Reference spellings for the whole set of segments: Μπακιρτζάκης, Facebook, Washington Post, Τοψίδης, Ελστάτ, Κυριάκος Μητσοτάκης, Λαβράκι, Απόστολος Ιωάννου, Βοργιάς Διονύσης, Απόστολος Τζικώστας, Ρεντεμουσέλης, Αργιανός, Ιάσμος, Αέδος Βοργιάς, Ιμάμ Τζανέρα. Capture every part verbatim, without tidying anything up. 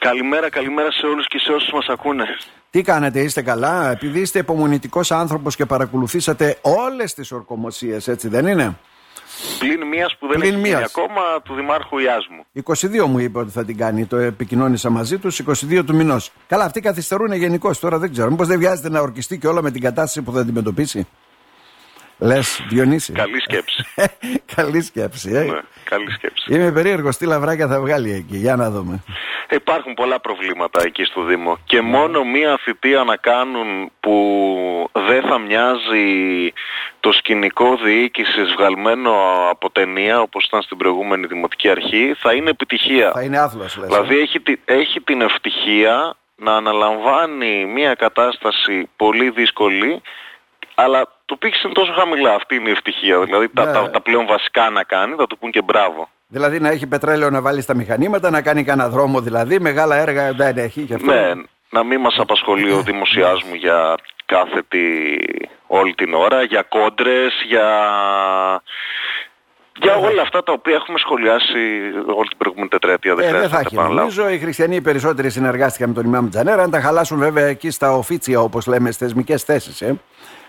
Καλημέρα, καλημέρα σε όλους και σε όσους μας ακούνε. Τι κάνετε, είστε καλά? Επειδή είστε υπομονητικός άνθρωπος και παρακολουθήσατε όλες τις ορκομοσίες, έτσι δεν είναι? Πλην μίας που δεν Πλην έχει μίας. Ακόμα του Δημάρχου Ιάσμου. είκοσι δύο μου είπε ότι θα την κάνει. Το επικοινώνησα μαζί τους είκοσι δύο του μηνός. Καλά, αυτοί καθυστερούν γενικώς. Τώρα δεν ξέρω. Μήπως δεν βιάζεται να ορκιστεί και όλα με την κατάσταση που θα αντιμετωπίσει. Λες, Διονύση. Καλή σκέψη. Καλή σκέψη, ε. Ναι, καλή σκέψη. Είμαι περίεργος τι λαβράκια θα βγάλει εκεί. Για να δούμε. Υπάρχουν πολλά προβλήματα εκεί στο Δήμο. Και μόνο μία θητεία να κάνουν που δεν θα μοιάζει το σκηνικό διοίκησης βγαλμένο από ταινία, όπως ήταν στην προηγούμενη Δημοτική Αρχή, θα είναι επιτυχία. Θα είναι άθλος, λες. Δηλαδή ε? έχει, έχει την ευτυχία να αναλαμβάνει μία κατάσταση πολύ δύσκολη, αλλά το πήξε είναι τόσο χαμηλά. Αυτή είναι η ευτυχία. Δηλαδή yeah. τα, τα, τα πλέον βασικά να κάνει, θα του πούν και μπράβο. Δηλαδή να έχει πετρέλαιο να βάλει στα μηχανήματα, να κάνει κανένα δρόμο δηλαδή, μεγάλα έργα δεν έχει και αυτό. Ναι, να μην μας απασχολεί ο δημοσιασμός για κάθε τι, όλη την ώρα, για κόντρες, για... Για όλα αυτά τα οποία έχουμε σχολιάσει όλη την προηγούμενη τετραετία. Δεν ε, δε θα έχει. Νομίζω οι χριστιανοί οι περισσότεροι συνεργάστηκαν με τον Ιμάμ Τζανέρα. Αν τα χαλάσουν βέβαια εκεί στα οφίτσια, όπως λέμε, στις θεσμικές θέσεις, ε,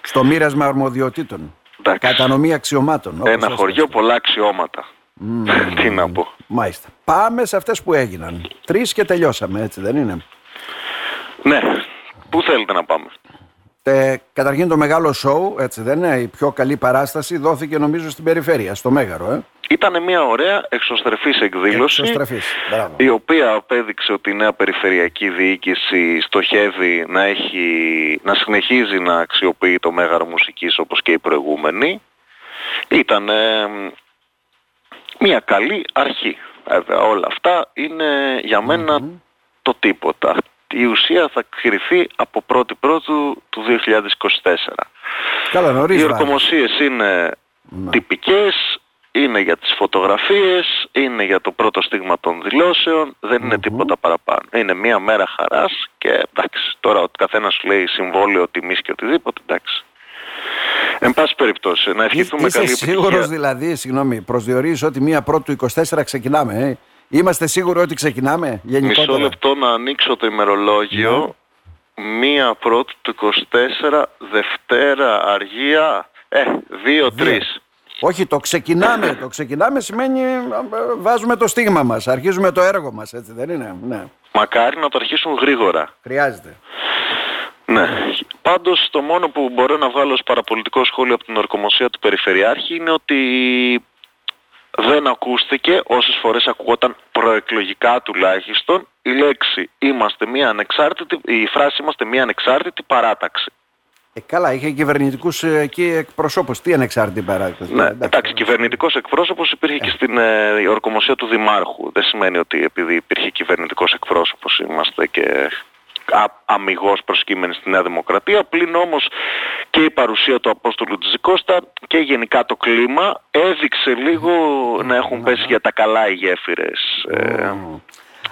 στο μοίρασμα αρμοδιοτήτων, εντάξει, κατανομή αξιωμάτων. Ένα χωριό, πολλά αξιώματα. Mm. Τι να πω. Μάλιστα. Πάμε σε αυτές που έγιναν. Τρεις και τελειώσαμε, έτσι δεν είναι? Ναι. Πού θέλετε να πάμε? Ε, καταρχήν το μεγάλο σοου, έτσι δεν είναι? Η πιο καλή παράσταση δόθηκε νομίζω στην περιφέρεια, στο Μέγαρο, ε. Ήταν μια ωραία εξωστρεφής εκδήλωση, εξωστρεφής, η οποία απέδειξε ότι η νέα περιφερειακή διοίκηση στοχεύει να, έχει, να συνεχίζει να αξιοποιεί το Μέγαρο μουσικής όπως και οι προηγούμενοι. Ήταν... Ε, μια καλή αρχή. Βέβαια, όλα αυτά είναι για μένα mm-hmm. το τίποτα. Η ουσία θα κρυφθεί από πρώτη-πρώτου του είκοσι είκοσι τέσσερα. Καλά, νωρίς, οι ορκομοσίες είναι mm-hmm. τυπικές, είναι για τις φωτογραφίες, είναι για το πρώτο στίγμα των δηλώσεων, δεν mm-hmm. είναι τίποτα παραπάνω. Είναι μια μέρα χαράς και εντάξει, τώρα ο καθένας λέει συμβόλαιο τιμής και οτιδήποτε, εντάξει. Εν πάση περιπτώσει, να ευχηθούμε Εί, καλή επιτυχία. Είσαι σίγουρος δηλαδή, συγγνώμη, προσδιορίζεις ότι μία πρώτου είκοσι τέσσερα ξεκινάμε, ε? Είμαστε σίγουροι ότι ξεκινάμε γενικότερα? Μισό λεπτό να ανοίξω το ημερολόγιο. Yeah. Μία πρώτου του είκοσι τέσσερα, Δευτέρα, Αργία, ε, δύο, τρεις. Όχι, το ξεκινάμε, το ξεκινάμε σημαίνει βάζουμε το στίγμα μας, αρχίζουμε το έργο μας, έτσι δεν είναι? Ναι. Μακάρι να το αρχίσουν γρήγορα. Χρειάζεται. Ναι. Πάντως το μόνο που μπορώ να βγάλω ως παραπολιτικό σχόλιο από την ορκομοσία του Περιφερειάρχη είναι ότι δεν ακούστηκε, όσες φορές ακουγόταν προεκλογικά τουλάχιστον, η λέξη είμαστε μια ανεξάρτητη, η φράση είμαστε μια ανεξάρτητη παράταξη. Ε, καλά, είχε κυβερνητικούς εκεί εκπροσώπους. Τι ανεξάρτητη παράταξη. Ναι, εντάξει, εντάξει, κυβερνητικός εκπρόσωπος υπήρχε ε. και στην ε, ορκομοσία του Δημάρχου. Δεν σημαίνει ότι επειδή υπήρχε κυβερνητικός εκπρόσωπος είμαστε και... αμιγώς προσκύμενη στη Νέα Δημοκρατία, πλην όμως και η παρουσία του Απόστολου Τζικώστα και γενικά το κλίμα έδειξε λίγο να έχουν πέσει για τα καλά οι γέφυρες ε,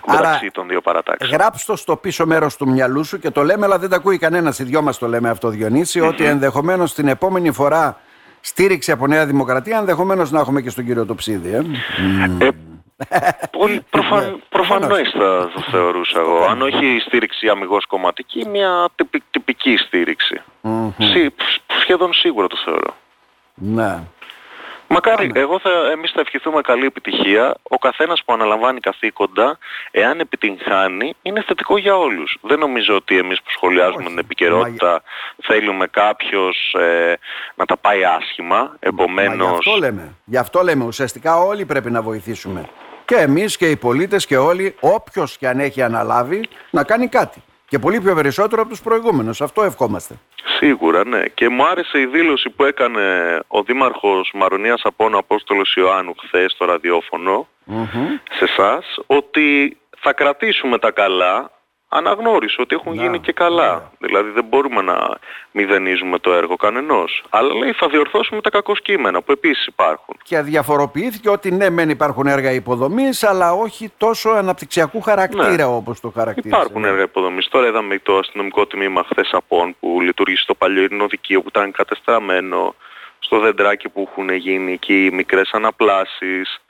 μεταξύ των δύο παρατάξεων. Γράψτε το στο πίσω μέρος του μυαλού σου και το λέμε, αλλά δεν τα ακούει κανένας, οι δυο μας το λέμε αυτό, Διονύση, mm-hmm. ότι ενδεχομένως την επόμενη φορά στήριξη από Νέα Δημοκρατία ενδεχομένως να έχουμε και στον κύριο Τοψίδη. Ε. Mm. Ε, Προφαν, προφανώς θα το θεωρούσα εγώ. Αν όχι η στήριξη αμιγώς κομματική, μια τυπ, τυπική στήριξη. Mm-hmm. Σι, σχεδόν σίγουρα το θεωρώ. Ναι. Μακάρι, ναι. Εγώ θα, εμείς θα ευχηθούμε καλή επιτυχία. Ο καθένας που αναλαμβάνει καθήκοντα, εάν επιτυγχάνει, είναι θετικό για όλους. Δεν νομίζω ότι εμείς που σχολιάζουμε όχι, την επικαιρότητα μα... θέλουμε κάποιος ε, να τα πάει άσχημα. Επομένως... Μα, γι' αυτό λέμε. Γι' αυτό λέμε. Ουσιαστικά όλοι πρέπει να βοηθήσουμε. Και εμείς και οι πολίτες και όλοι, όποιος και αν έχει αναλάβει, να κάνει κάτι. Και πολύ πιο περισσότερο από τους προηγούμενους. Αυτό ευχόμαστε. Σίγουρα, ναι. Και μου άρεσε η δήλωση που έκανε ο Δήμαρχος Μαρωνίας Απόνο Απόστολος Ιωάννου χθες στο ραδιόφωνο, mm-hmm. σε εσάς, ότι θα κρατήσουμε τα καλά, αναγνώρισε ότι έχουν να, γίνει και καλά. Ναι. Δηλαδή δεν μπορούμε να μηδενίζουμε το έργο κανενός. Αλλά λέει θα διορθώσουμε τα κακοσκήμενα που επίσης υπάρχουν. Και διαφοροποιήθηκε ότι ναι, μεν υπάρχουν έργα υποδομής, αλλά όχι τόσο αναπτυξιακού χαρακτήρα, ναι, όπως το χαρακτήρισε. Υπάρχουν έργα υποδομής. Τώρα είδαμε το αστυνομικό τμήμα χθες απόν που λειτουργεί στο παλιό Ειρηνοδικείο που ήταν κατεστραμμένο, στο δεντράκι που έχουν γίνει εκεί οι μικρές αναπλάσεις.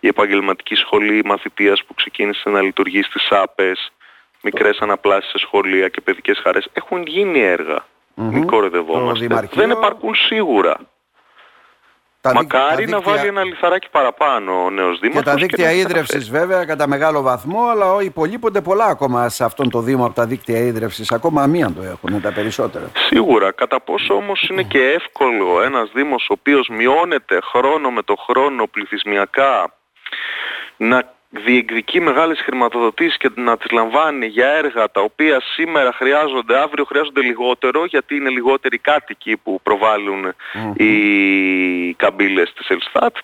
η επαγγελματική σχολή μαθητείας που ξεκίνησε να λειτουργεί στις ΣΑΠΕΣ, μικρές αναπλάσεις σε σχολεία και παιδικές χαρές, έχουν γίνει έργα. Mm-hmm. Μην κοροϊδευόμαστε. Δημαρχείο... Δεν επαρκούν σίγουρα. Τα μακάρι δίκτυα... να βάλει ένα λιθαράκι παραπάνω ο νέος δήμαρχος. Και τα δίκτυα ίδρευσης βέβαια κατά μεγάλο βαθμό, αλλά υπολείπονται πολλά ακόμα σε αυτόν το Δήμο από τα δίκτυα ίδρευσης. Ακόμα μία το έχουν τα περισσότερα. Σίγουρα. Κατά πόσο όμως είναι και εύκολο ένας Δήμος ο οποίος μειώνεται χρόνο με το χρόνο πληθυσμιακά να διεκδικεί μεγάλες χρηματοδοτήσεις και να τις λαμβάνει για έργα τα οποία σήμερα χρειάζονται, αύριο χρειάζονται λιγότερο, γιατί είναι λιγότεροι κάτοικοι που προβάλλουν mm-hmm. οι καμπύλες της Ελστάτ,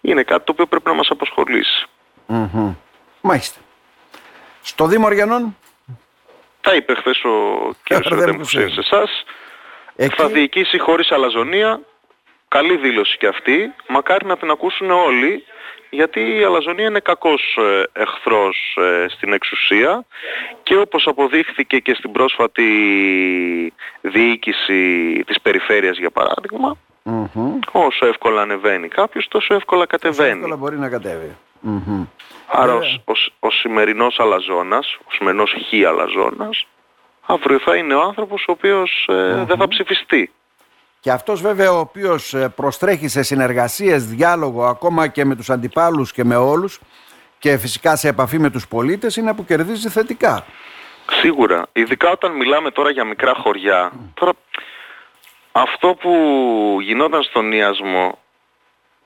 είναι κάτι το οποίο πρέπει να μας απασχολήσει. Mm-hmm. Μάλιστα. Στο Δήμο Αργιανών τα είπε χθες ο κ. Ρεντεμουσέλης σε εσάς. Εκεί... θα διοικήσει χωρίς αλαζονία. Καλή δήλωση και αυτή, μακάρι να την ακούσουν όλοι, γιατί η αλαζονία είναι κακός εχθρός στην εξουσία και όπως αποδείχθηκε και στην πρόσφατη διοίκηση της περιφέρειας για παράδειγμα, mm-hmm. όσο εύκολα ανεβαίνει κάποιος, τόσο εύκολα κατεβαίνει. Όσο εύκολα μπορεί να κατέβει. Mm-hmm. Άρα yeah. ο, ο, ο σημερινός αλαζόνας, ο σημερινός χι αλαζόνας, αύριο θα είναι ο άνθρωπος ο οποίος ε, mm-hmm. δεν θα ψηφιστεί. Και αυτός βέβαια ο οποίος προστρέχει σε συνεργασίες, διάλογο ακόμα και με τους αντιπάλους και με όλους και φυσικά σε επαφή με τους πολίτες, είναι που κερδίζει θετικά. Σίγουρα, ειδικά όταν μιλάμε τώρα για μικρά χωριά. Τώρα, αυτό που γινόταν στον Ιάσμο,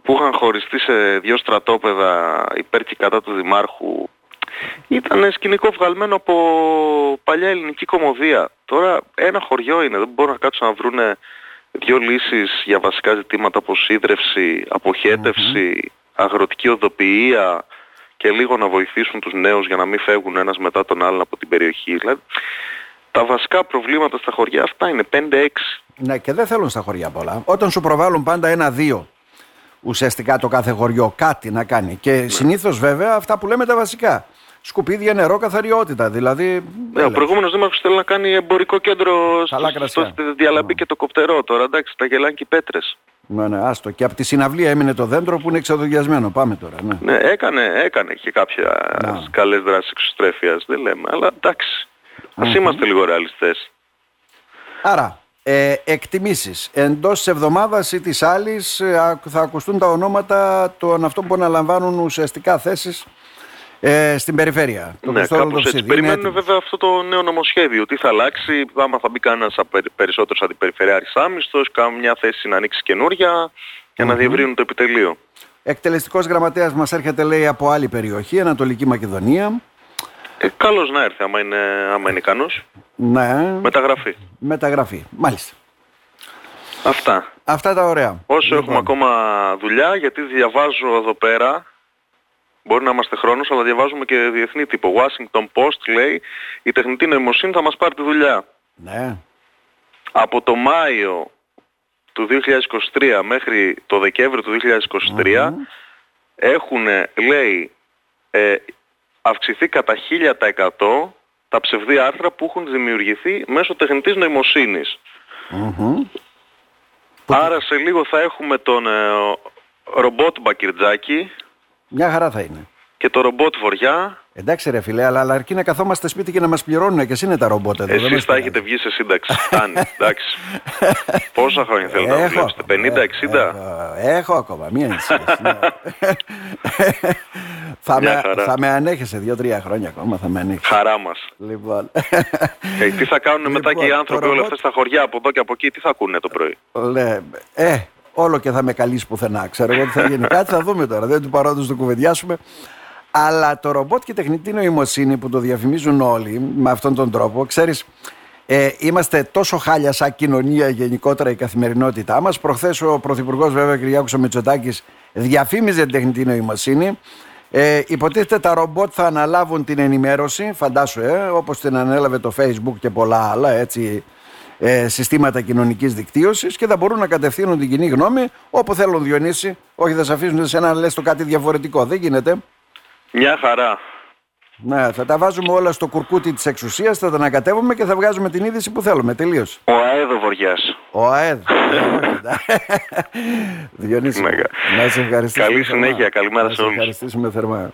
που είχαν χωριστεί σε δύο στρατόπεδα υπέρ και κατά του Δημάρχου, ήταν σκηνικό βγαλμένο από παλιά ελληνική κωμωδία. Τώρα ένα χωριό είναι, δεν μπορούν να κάτσουν να βρούνε δύο λύσεις για βασικά ζητήματα όπως ίδρευση, αποχέτευση, mm-hmm. αγροτική οδοποιία και λίγο να βοηθήσουν τους νέους για να μην φεύγουν ένας μετά τον άλλον από την περιοχή. Δηλαδή, τα βασικά προβλήματα στα χωριά αυτά είναι πέντε έξι. Ναι, και δεν θέλουν στα χωριά πολλά. Όταν σου προβάλλουν πάντα ένα-δύο ουσιαστικά το κάθε χωριό κάτι να κάνει. Και ναι. συνήθως βέβαια αυτά που λέμε τα βασικά. Σκουπίδια, νερό, καθαριότητα. Δηλαδή, ναι, ο προηγούμενος δήμαρχος θέλει να κάνει εμπορικό κέντρο στο Διαλαμπή και το Κοπτερό. Τώρα εντάξει, τα γελάνε και οι πέτρες. Ναι, ναι, άστο. Και από τη συναυλία έμεινε το δέντρο που είναι εξαδογιασμένο. Πάμε τώρα. Ναι, ναι έκανε, έκανε και κάποια ναι. καλές δράσεις εξωστρέφειας. Δεν λέμε, αλλά εντάξει. Ας mm-hmm. είμαστε λίγο ρεαλιστές. Άρα, ε, εκτιμήσεις. Εντός της εβδομάδας ή της άλλης ε, θα ακουστούν τα ονόματα των αυτών που αναλαμβάνουν ουσιαστικά θέσεις. Ε, στην περιφέρεια. Ναι, κάπως έτσι. Περιμένουμε βέβαια αυτό το νέο νομοσχέδιο. Τι θα αλλάξει, άμα θα μπει κανένας περισσότερος αντιπεριφερειάρης άμυστος, κάνουν μια θέση να ανοίξει καινούρια για να mm-hmm. διευρύνουν το επιτελείο. Εκτελεστικός γραμματέας μας έρχεται, λέει, από άλλη περιοχή, Ανατολική Μακεδονία. Ε, καλώς να έρθει, άμα είναι, άμα είναι ικανός. Ναι. Μεταγραφή. Μεταγραφή, μάλιστα. Αυτά. Αυτά τα ωραία. Όσο λοιπόν. Έχουμε ακόμα δουλειά, γιατί διαβάζω εδώ πέρα. Μπορεί να είμαστε χρόνος, αλλά διαβάζουμε και διεθνή τύπο. Washington Post λέει, η τεχνητή νοημοσύνη θα μας πάρει τη δουλειά. Ναι. Από το Μάιο του δύο χιλιάδες είκοσι τρία μέχρι το Δεκέμβριο του δύο χιλιάδες είκοσι τρία mm-hmm. έχουν, λέει, ε, αυξηθεί κατά χίλια τοις εκατό τα ψευδή άρθρα που έχουν δημιουργηθεί μέσω τεχνητής νοημοσύνης. Mm-hmm. Άρα σε λίγο θα έχουμε τον ε, ρομπότ Μπακιρτζάκη. Μια χαρά θα είναι. Και το ρομπότ Βοργιά. Εντάξει ρε φίλε, αλλά, αλλά αρκεί να καθόμαστε σπίτι και να μας πληρώνουν και εσύ είναι τα ρομπότ εδώ. Εσείς θα έχετε βγει σε σύνταξη. Φτάνει, εντάξει. Πόσα χρόνια θέλετε να δουλέψετε, πενήντα εξήντα. Έχω, έχω ακόμα, μία ενσύχεση. Ναι. θα, με, θα με ανέχεσαι δύο τρία χρόνια ακόμα, θα με ανέχεσαι. Χαρά μας. Λοιπόν. ε, τι θα κάνουν λοιπόν, μετά και οι άνθρωποι ρομπότ... όλα αυτά στα χωριά, από εδώ και από εκεί, τι θα ακούνε το πρωί. Λέ, ε, Όλο και θα με καλείς πουθενά. Ξέρω εγώ τι θα γίνει. Κάτι θα δούμε τώρα. Δεν του παρόντος το κουβεντιάσουμε. Αλλά το ρομπότ και τεχνητή νοημοσύνη που το διαφημίζουν όλοι με αυτόν τον τρόπο, ξέρεις, ε, είμαστε τόσο χάλια σαν κοινωνία γενικότερα η καθημερινότητά μας. Προχθές ο Πρωθυπουργός, βέβαια, Κυριάκος Μητσοτάκης, διαφήμιζε την τεχνητή νοημοσύνη. Ε, υποτίθεται τα ρομπότ θα αναλάβουν την ενημέρωση, φαντάσου, ε, όπως την ανέλαβε το Facebook και πολλά άλλα έτσι. Συστήματα κοινωνικής δικτύωσης και θα μπορούν να κατευθύνουν την κοινή γνώμη όπου θέλουν, Διονύση. Όχι, θα σε αφήσουν σε ένα λες το κάτι διαφορετικό. Δεν γίνεται. Μια χαρά. Ναι, θα τα βάζουμε όλα στο κουρκούτι της εξουσίας, θα τα ανακατεύουμε και θα βγάζουμε την είδηση που θέλουμε. Τελείως. Ο Αέδο Βοργιάς. Ο Αέδο. Διονύση, να σε ευχαριστήσουμε. Καλή συνέχεια, καλημέρα σε όλους. Να σε ευχαριστήσουμε θερμά.